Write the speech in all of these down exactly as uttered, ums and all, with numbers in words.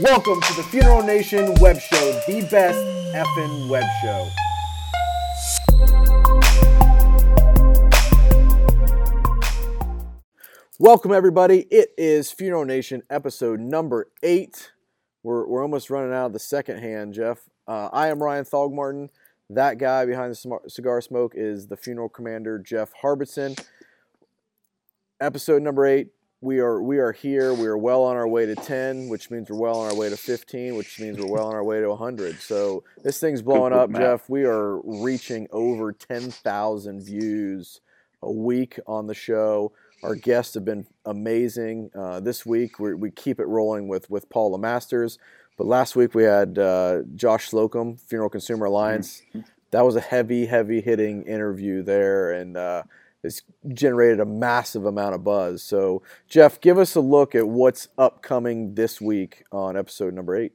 Welcome to the Funeral Nation web show, the best effing web show. Welcome, everybody. It is Funeral Nation episode number eight. We're, we're almost running out of the second hand, Jeff. Uh, I am Ryan Thogmartin. That guy behind the cigar smoke is the funeral commander, Jeff Harbison. Episode number eight. We are we are here. We are well on our way to ten, which means we're well on our way to fifteen, which means we're well on our way to one hundred. So this thing's blowing up, Jeff. We are reaching over ten thousand views a week on the show. Our guests have been amazing. Uh, this week we we keep it rolling with with Paul LeMasters, but last week we had uh, Josh Slocum, Funeral Consumer Alliance. That was a heavy, heavy hitting interview there, and uh, it's generated a massive amount of buzz. So, Jeff, give us a look at what's upcoming this week on episode number eight.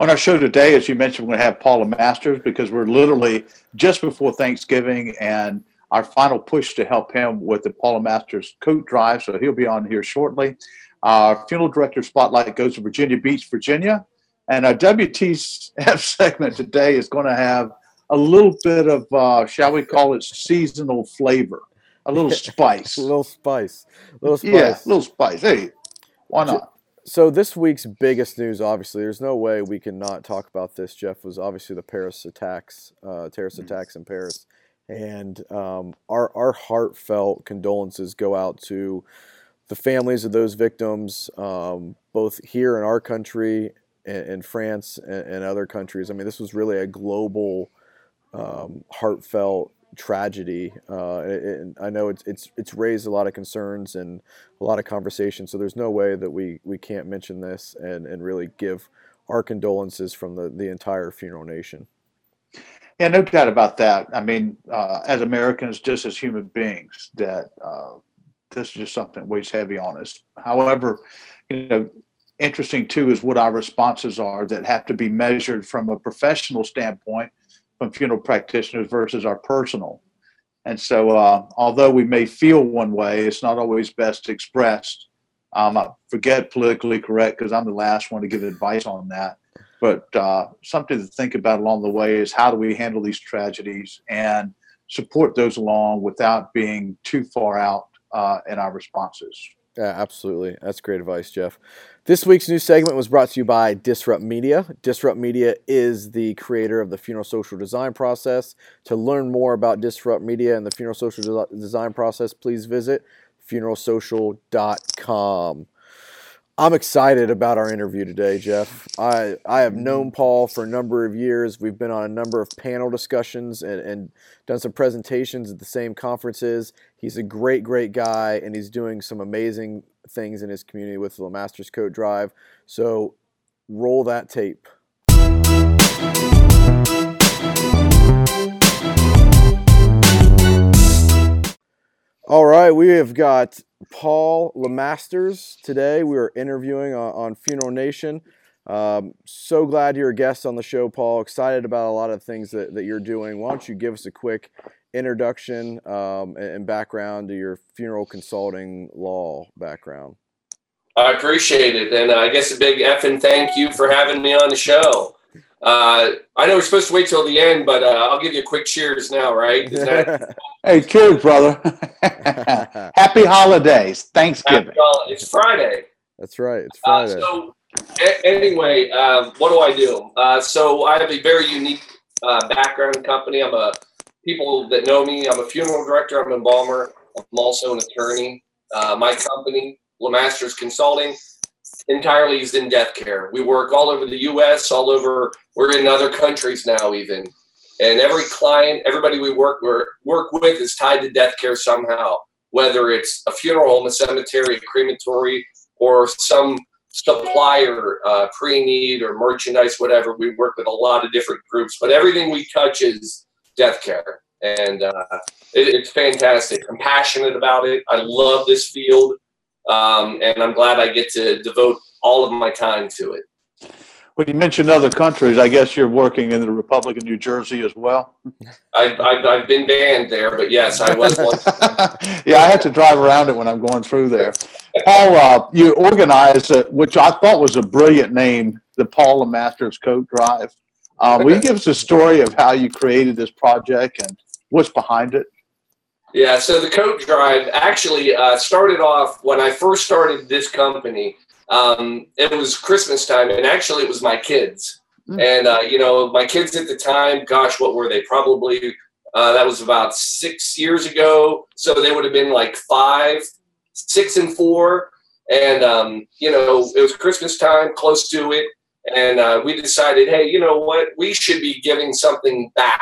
On our show today, as you mentioned, we're going to have Paul LeMasters because we're literally just before Thanksgiving and our final push to help him with the Paul LeMasters Coat Drive, so he'll be on here shortly. Our funeral director spotlight goes to Virginia Beach, Virginia, and our W T F segment today is going to have a little bit of, uh, shall we call it, seasonal flavor, a little spice. a little spice. A little spice. Yeah, a little spice. Hey, why not? So this week's biggest news, obviously, there's no way we can not talk about this, Jeff, was obviously the Paris attacks, uh, terrorist mm-hmm. attacks in Paris. And um, our our heartfelt condolences go out to the families of those victims, um, both here in our country and, and France and, and other countries. I mean, this was really a global, um, heartfelt tragedy. Uh, and I know it's it's it's raised a lot of concerns and a lot of conversation. So there's no way that we, we can't mention this and, and really give our condolences from the, the entire Funeral Nation. Yeah, no doubt about that. I mean, uh, as Americans, just as human beings, that uh, this is just something that weighs heavy on us. However, you know, interesting too is what our responses are that have to be measured from a professional standpoint from funeral practitioners versus our personal. And so uh, although we may feel one way, it's not always best expressed. Um, I forget politically correct because I'm the last one to give advice on that. But uh, something to think about along the way is how do we handle these tragedies and support those along without being too far out uh, in our responses. Yeah, absolutely. That's great advice, Jeff. This week's new segment was brought to you by Disrupt Media. Disrupt Media is the creator of the funeral social design process. To learn more about Disrupt Media and the funeral social de- design process, please visit funeral social dot com. I'm excited about our interview today, Jeff. I, I have known Paul for a number of years. We've been on a number of panel discussions and, and done some presentations at the same conferences. He's a great, great guy, and he's doing some amazing things in his community with the LeMasters Coat Drive. So roll that tape. All right, we have got Paul LeMasters today. We are interviewing on, on Funeral Nation. Um, so glad you're a guest on the show, Paul. Excited about a lot of things that, that you're doing. Why don't you give us a quick introduction um, and, and background to your funeral consulting law background? I appreciate it, and I guess a big effing thank you for having me on the show. Uh, I know we're supposed to wait till the end, but uh, I'll give you a quick cheers now, right? Is that- Hey, cheers, brother. Happy holidays. Thanksgiving. Happy, it's Friday. That's right. It's Friday. Uh, so a- anyway, uh, what do I do? Uh, so I have a very unique uh, background in company. I'm a people that know me. I'm a funeral director. I'm an embalmer. I'm also an attorney. Uh, my company, LeMasters Consulting, entirely is in death care. We work all over the U S, all over. We're in other countries now even. And every client, everybody we work we're, work with is tied to death care somehow, whether it's a funeral home, a cemetery, a crematory, or some supplier, uh, pre-need or merchandise, whatever. We work with a lot of different groups, but everything we touch is death care. And uh, it, it's fantastic. I'm passionate about it. I love this field. Um, and I'm glad I get to devote all of my time to it. When you mentioned other countries, I guess you're working in the Republic of New Jersey as well? I've, I've, I've been banned there, but yes, I was once. Yeah, I have to drive around it when I'm going through there. Paul, uh, you organized, uh, which I thought was a brilliant name, the Paul LeMasters Coat Drive. Uh, will you give us a story of how you created this project and what's behind it? Yeah, so the Coat Drive actually uh, started off when I first started this company. Um, it was Christmas time, and actually it was my kids. Mm. And, uh, you know, my kids at the time, gosh, what were they? Probably, uh, that was about six years ago. So they would have been like five, six and four. And, um, you know, it was Christmas time, close to it. And uh, we decided, hey, you know what? We should be giving something back.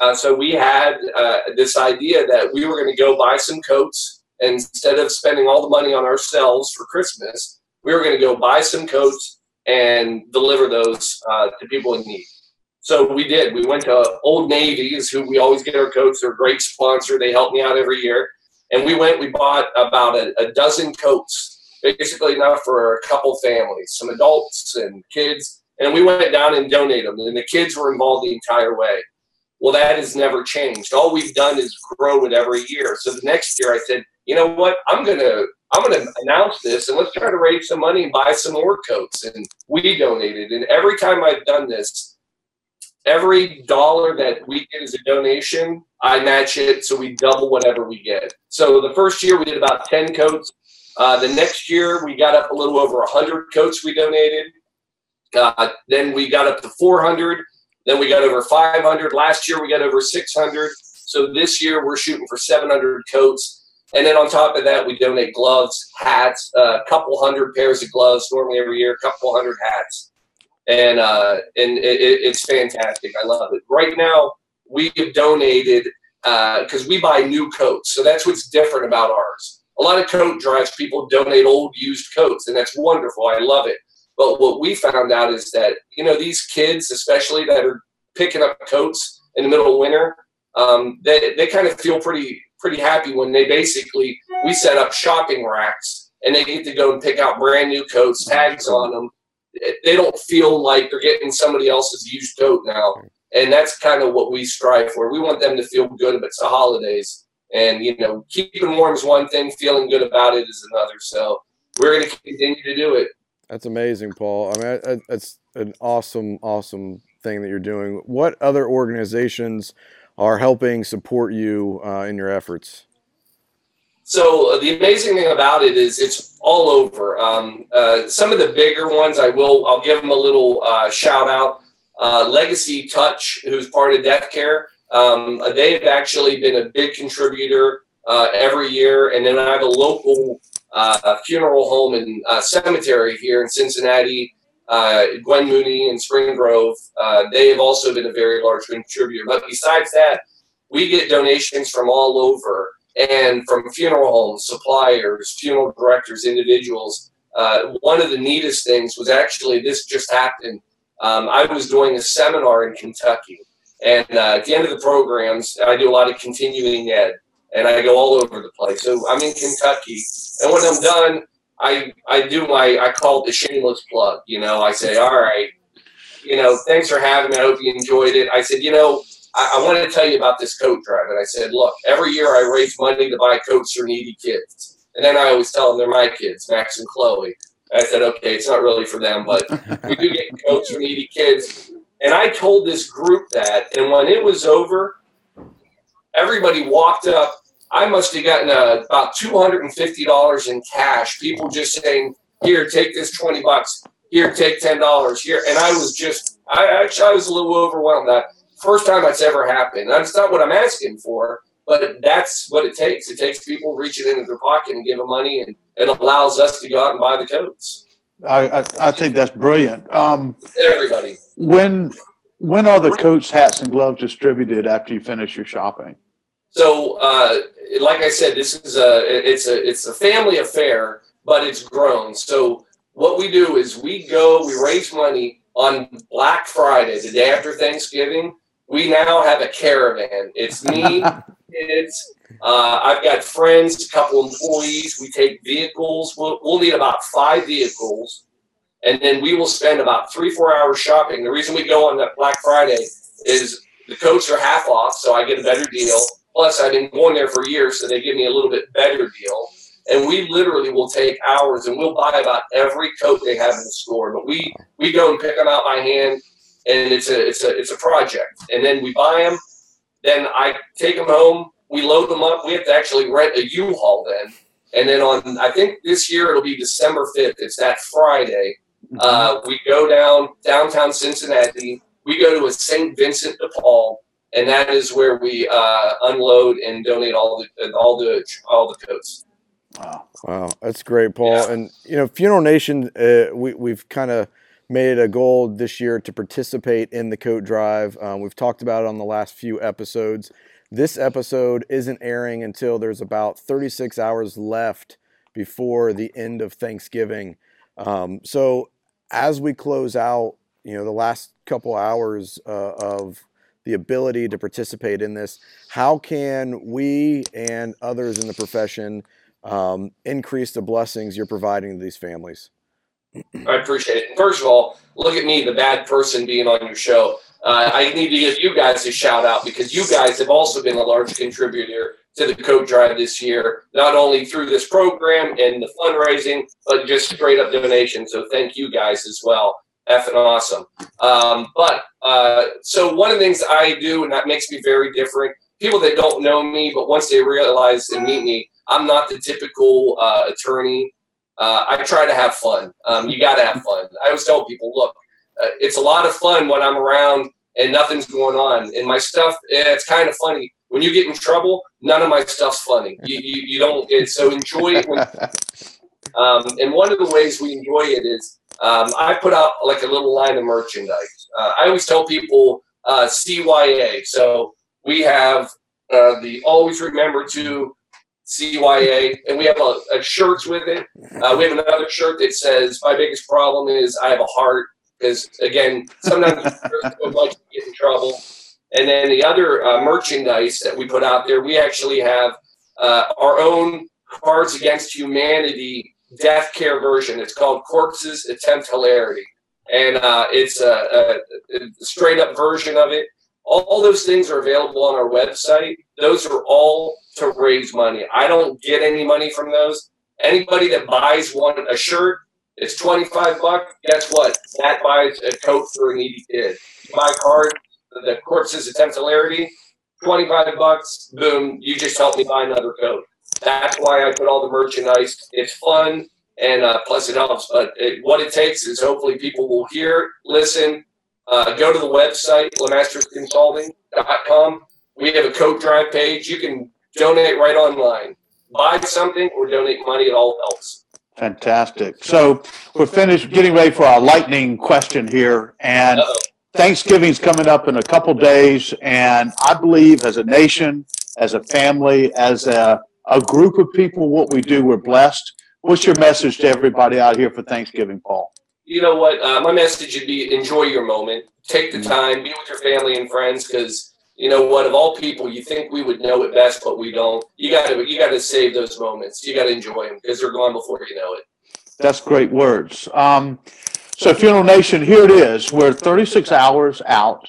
Uh, so we had uh, this idea that we were going to go buy some coats. And instead of spending all the money on ourselves for Christmas, we were going to go buy some coats and deliver those uh, to people in need. So we did. We went to Old Navy, is who we always get our coats. They're a great sponsor. They help me out every year. And we went, we bought about a, a dozen coats, basically enough for a couple families, some adults and kids. And we went down and donated them. And the kids were involved the entire way. Well, that has never changed. All we've done is grow it every year. So the next year I said, you know what, I'm going to I'm gonna announce this, and let's try to raise some money and buy some more coats. And we donated. And every time I've done this, every dollar that we get as a donation, I match it, so we double whatever we get. So the first year we did about ten coats. Uh, the next year we got up a little over one hundred coats we donated. Uh, then we got up to four hundred. Then we got over five hundred. Last year we got over six hundred. So this year we're shooting for seven hundred coats. And then on top of that, we donate gloves, hats, a uh, couple hundred pairs of gloves normally every year, a couple hundred hats. And uh, and it, it's fantastic. I love it. Right now we have donated because uh, we buy new coats. So that's what's different about ours. A lot of coat drives, people donate old used coats, and that's wonderful. I love it. But what we found out is that, you know, these kids, especially that are picking up coats in the middle of winter, um, they, they kind of feel pretty pretty happy when they basically, we set up shopping racks and they get to go and pick out brand new coats, tags on them. They don't feel like they're getting somebody else's used coat now. And that's kind of what we strive for. We want them to feel good about the holidays. And, you know, keeping warm is one thing, feeling good about it is another. So we're going to continue to do it. That's amazing, Paul. I mean, that's an awesome, awesome thing that you're doing. What other organizations are helping support you uh, in your efforts? So the amazing thing about it is it's all over. Um, uh, some of the bigger ones, I will, I'll give them a little uh, shout out. Uh, Legacy Touch, who's part of Death Care, um, they've actually been a big contributor uh, every year. And then I have a local Uh, funeral home and uh, cemetery here in Cincinnati, uh, Gwen Mooney and Spring Grove. Uh, they have also been a very large contributor. But besides that, we get donations from all over, and from funeral homes, suppliers, funeral directors, individuals. Uh, one of the neatest things was actually, this just happened. Um, I was doing a seminar in Kentucky, and uh, at the end of the programs, I do a lot of continuing ed. And I go all over the place. So I'm in Kentucky, and when I'm done, I I do my, I call it the shameless plug. You know, I say, all right, you know, thanks for having me. I hope you enjoyed it. I said, you know, I, I wanted to tell you about this coat drive. And I said, look, every year I raise money to buy coats for needy kids. And then I always tell them they're my kids, Max and Chloe. I said, okay, it's not really for them, but we do get coats for needy kids. And I told this group that, and when it was over, everybody walked up. I must have gotten uh, about two hundred fifty dollars in cash. People just saying, here, take this twenty bucks. Here, take ten dollars. Here. And I was just, I actually I was a little overwhelmed. That first time that's ever happened. That's not what I'm asking for, but that's what it takes. It takes people reaching into their pocket and giving money, and it allows us to go out and buy the coats. I, I, I think that's brilliant. Um, everybody. When, when are the coats, hats, and gloves distributed after you finish your shopping? So, uh, like I said, this is a it's a it's a family affair, but it's grown. So what we do is we go, we raise money on Black Friday, the day after Thanksgiving. We now have a caravan. It's me, kids. Uh, I've got friends, a couple employees. We take vehicles. We'll, we'll need about five vehicles. and then we will spend about three, four hours shopping. The reason we go on that Black Friday is the coats are half off, so I get a better deal. Plus, I've been going there for years, so they give me a little bit better deal. And we literally will take hours, and we'll buy about every coat they have in the store. But we we go and pick them out by hand, and it's a it's a it's a project. And then we buy them. Then I take them home. We load them up. We have to actually rent a U-Haul then. And then on, I think this year it'll be December fifth. It's that Friday. Uh, we go down downtown Cincinnati. We go to a Saint Vincent de Paul, and that is where we uh, unload and donate all the all the all the coats. Wow, wow, that's great, Paul. Yeah. And you know, Funeral Nation, uh, we we've kind of made it a goal this year to participate in the coat drive. Um, we've talked about it on the last few episodes. This episode isn't airing until there's about thirty-six hours left before the end of Thanksgiving. Um, so as we close out, you know, the last couple hours uh, of the ability to participate in this, how can we and others in the profession um, increase the blessings you're providing to these families? I appreciate it. First of all, look at me, the bad person being on your show. Uh, I need to give you guys a shout out because you guys have also been a large contributor to the coat drive this year, not only through this program and the fundraising, but just straight up donations. So thank you guys as well. Effing awesome. Um, but uh, so one of the things I do, and that makes me very different, people that don't know me, but once they realize and meet me, I'm not the typical uh, attorney. Uh, I try to have fun. Um, you got to have fun. I always tell people, look, uh, it's a lot of fun when I'm around and nothing's going on. And my stuff, it's kind of funny. When you get in trouble, none of my stuff's funny. You you, you don't. It's, so enjoy it. When, um, and one of the ways we enjoy it is um, I put out like a little line of merchandise. Uh, I always tell people uh, C Y A. So we have uh, the Always Remember to C Y A, and we have a, a shirts with it. Uh, we have another shirt that says, my biggest problem is I have a heart. Because, again, sometimes we like to get in trouble. And then the other uh, merchandise that we put out there, we actually have uh, our own Cards Against Humanity death care version. It's called Corpses Attempt Hilarity. And uh, it's a, a, a straight-up version of it. All those things are available on our website. Those are all to raise money. I don't get any money from those. Anybody that buys one a shirt, it's twenty-five bucks. Guess what? That buys a coat for a needy kid. You buy a card, the Corpses Attempt Hilarity, twenty-five bucks. Boom! You just helped me buy another coat. That's why I put all the merchandise. It's fun, and uh, plus it helps. But it, what it takes is hopefully people will hear, listen. Uh, go to the website, lemasters consulting dot com. We have a coat drive page. You can donate right online. Buy something or donate money. It all helps. Fantastic. So we're finished getting ready for our lightning question here. And Uh-oh. Thanksgiving's coming up in a couple days. And I believe as a nation, as a family, as a, a group of people, what we do, we're blessed. What's your message to everybody out here for Thanksgiving, Paul? You know what? Uh, my message would be enjoy your moment. Take the time. Be with your family and friends because, you know what, of all people, you think we would know it best, but we don't. You got to you got to save those moments. You got to enjoy them because they're gone before you know it. That's great words. Um, so, Funeral Nation, here it is. We're thirty-six hours out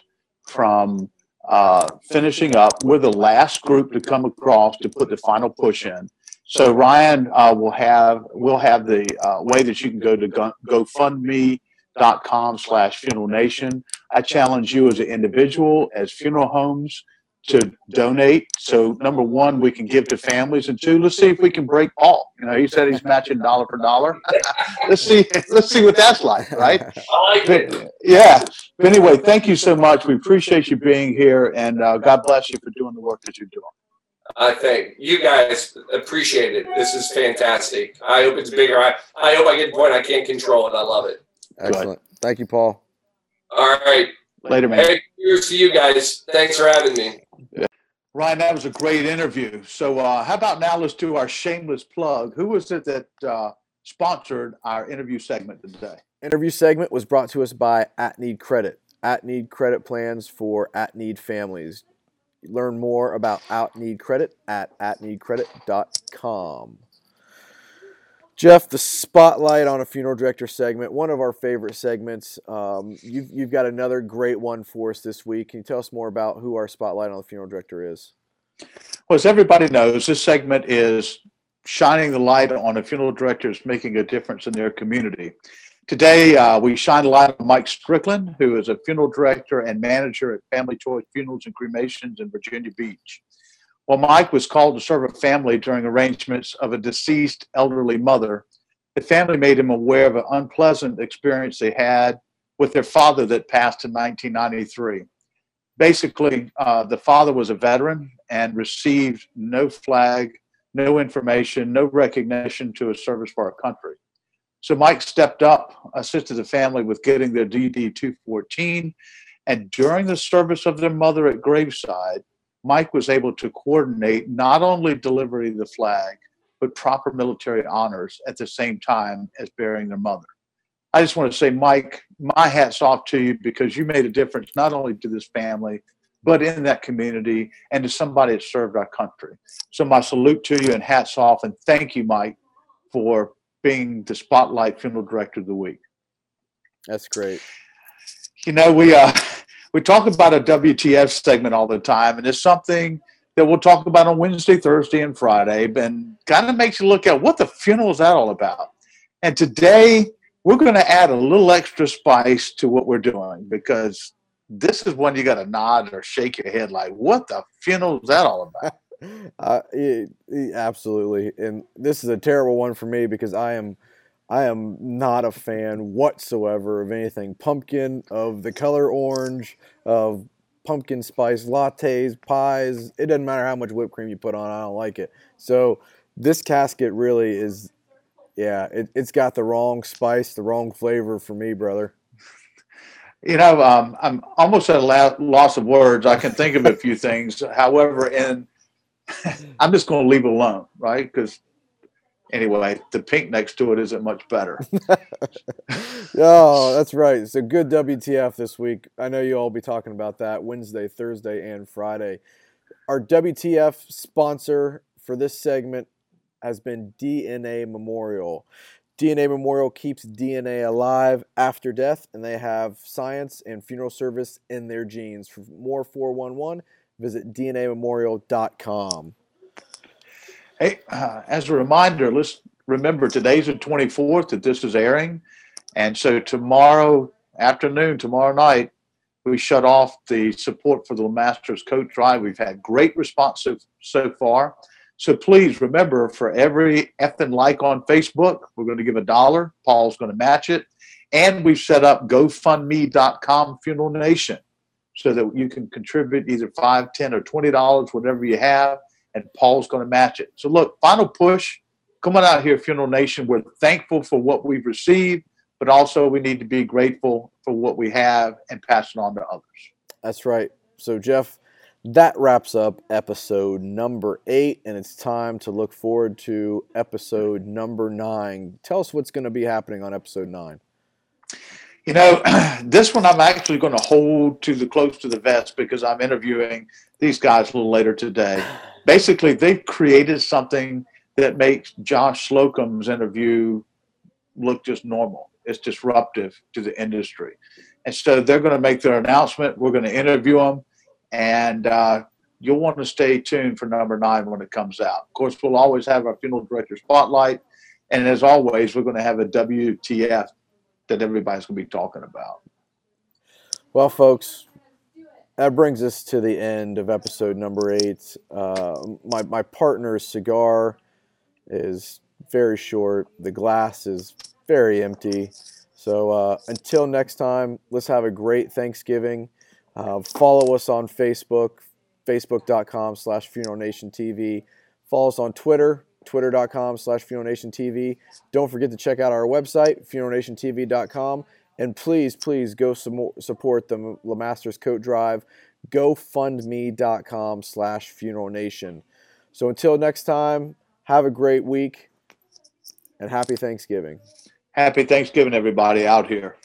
from uh, finishing up. We're the last group to come across to put the final push in. So Ryan uh, will have will have the uh, way that you can go to go, gofundme dot com slash funeral nation. I challenge you as an individual, as funeral homes, to donate. So number one, we can give to families, and two, let's see if we can break Paul. You know, he said he's matching dollar for dollar. let's see, let's see what that's like, right? I like it. Yeah. But anyway, thank you so much. We appreciate you being here, and uh, God bless you for doing the work that you're doing. I think you guys appreciate it. This is fantastic. I hope it's bigger. I, I hope I get the point. I can't control it. I love it. Excellent. Thank you, Paul. All right. Later, man. Hey, cheers to you guys. Thanks for having me. Yeah. Ryan, that was a great interview. So uh, how about now let's do our shameless plug. Who was it that uh, sponsored our interview segment today? Interview segment was brought to us by At Need Credit. At Need Credit plans for at need families. Learn more about At Need Credit at at need credit dot com. Jeff, the spotlight on a funeral director segment, one of our favorite segments. Um, you've, you've got another great one for us this week. Can you tell us more about who our spotlight on the funeral director is? Well, as everybody knows, this segment is shining the light on a funeral director who's making a difference in their community. Today, uh, we shine a light on Mike Strickland, who is a funeral director and manager at Family Choice Funerals and Cremations in Virginia Beach. Well, Mike was called to serve a family during arrangements of a deceased elderly mother. The family made him aware of an unpleasant experience they had with their father that passed in nineteen ninety-three. Basically, uh, the father was a veteran and received no flag, no information, no recognition to his service for our country. So Mike stepped up, assisted the family with getting their D D two fourteen, and during the service of their mother at graveside, Mike was able to coordinate not only delivery of the flag, but proper military honors at the same time as burying their mother. I just want to say, Mike, my hat's off to you because you made a difference not only to this family, but in that community and to somebody that served our country. So my salute to you and hats off, and thank you, Mike, for being the Spotlight Funeral Director of the Week. That's great. You know, we uh, we talk about a W T F segment all the time, and it's something that we'll talk about on Wednesday, Thursday, and Friday, and kind of makes you look at what the funeral is that all about. And today, we're going to add a little extra spice to what we're doing, because this is one you got to nod or shake your head like, what the funeral is that all about? Uh, it, it, absolutely. And this is a terrible one for me because I am, I am not a fan whatsoever of anything pumpkin, of the color orange, of pumpkin spice lattes, pies. It doesn't matter how much whipped cream you put on. I don't like it. So this casket really is, yeah, it, it's got the wrong spice, the wrong flavor for me, brother. You know, um, I'm almost at a la- loss of words. I can think of a few things. However, in I'm just going to leave it alone, right? Because anyway, the pink next to it isn't much better. Oh, that's right. It's a good W T F this week. I know you all will be talking about that Wednesday, Thursday, and Friday. Our W T F sponsor for this segment has been D N A Memorial. D N A Memorial keeps D N A alive after death, and they have science and funeral service in their genes. For more four one one, visit D N A memorial dot com. Hey, uh, as a reminder, let's remember today's the twenty-fourth that this is airing. And so tomorrow afternoon, tomorrow night, we shut off the support for the LeMasters Coat Drive. We've had great response so, so far. So please remember, for every effing like on Facebook, we're going to give a dollar. Paul's going to match it. And we've set up go fund me dot com Funeral Nation, so that you can contribute either five dollars, ten dollars, or twenty dollars, whatever you have, and Paul's going to match it. So look, final push, come on out here, Funeral Nation. We're thankful for what we've received, but also we need to be grateful for what we have and pass it on to others. That's right. So, Jeff, that wraps up episode number eight, and it's time to look forward to episode number nine. Tell us what's going to be happening on episode nine. You know, this one I'm actually going to hold to the close to the vest because I'm interviewing these guys a little later today. Basically, they've created something that makes Josh Slocum's interview look just normal. It's disruptive to the industry. And so they're going to make their announcement. We're going to interview them. And uh, you'll want to stay tuned for number nine when it comes out. Of course, we'll always have our funeral director spotlight. And as always, we're going to have a W T F that everybody's going to be talking about. Well, folks, that brings us to the end of episode number eight. Uh, my, my partner's cigar is very short. The glass is very empty. So uh, until next time, let's have a great Thanksgiving. Uh, follow us on Facebook, facebook dot com slash funeral nation T V. Follow us on Twitter, twitter dot com slash funeral nation T V. Don't forget to check out our website, funeral nation T V dot com, and please, please go some, support the LeMasters Coat Drive, go fund me dot com slash funeral nation. So until next time, have a great week and happy Thanksgiving. Happy Thanksgiving, everybody out here.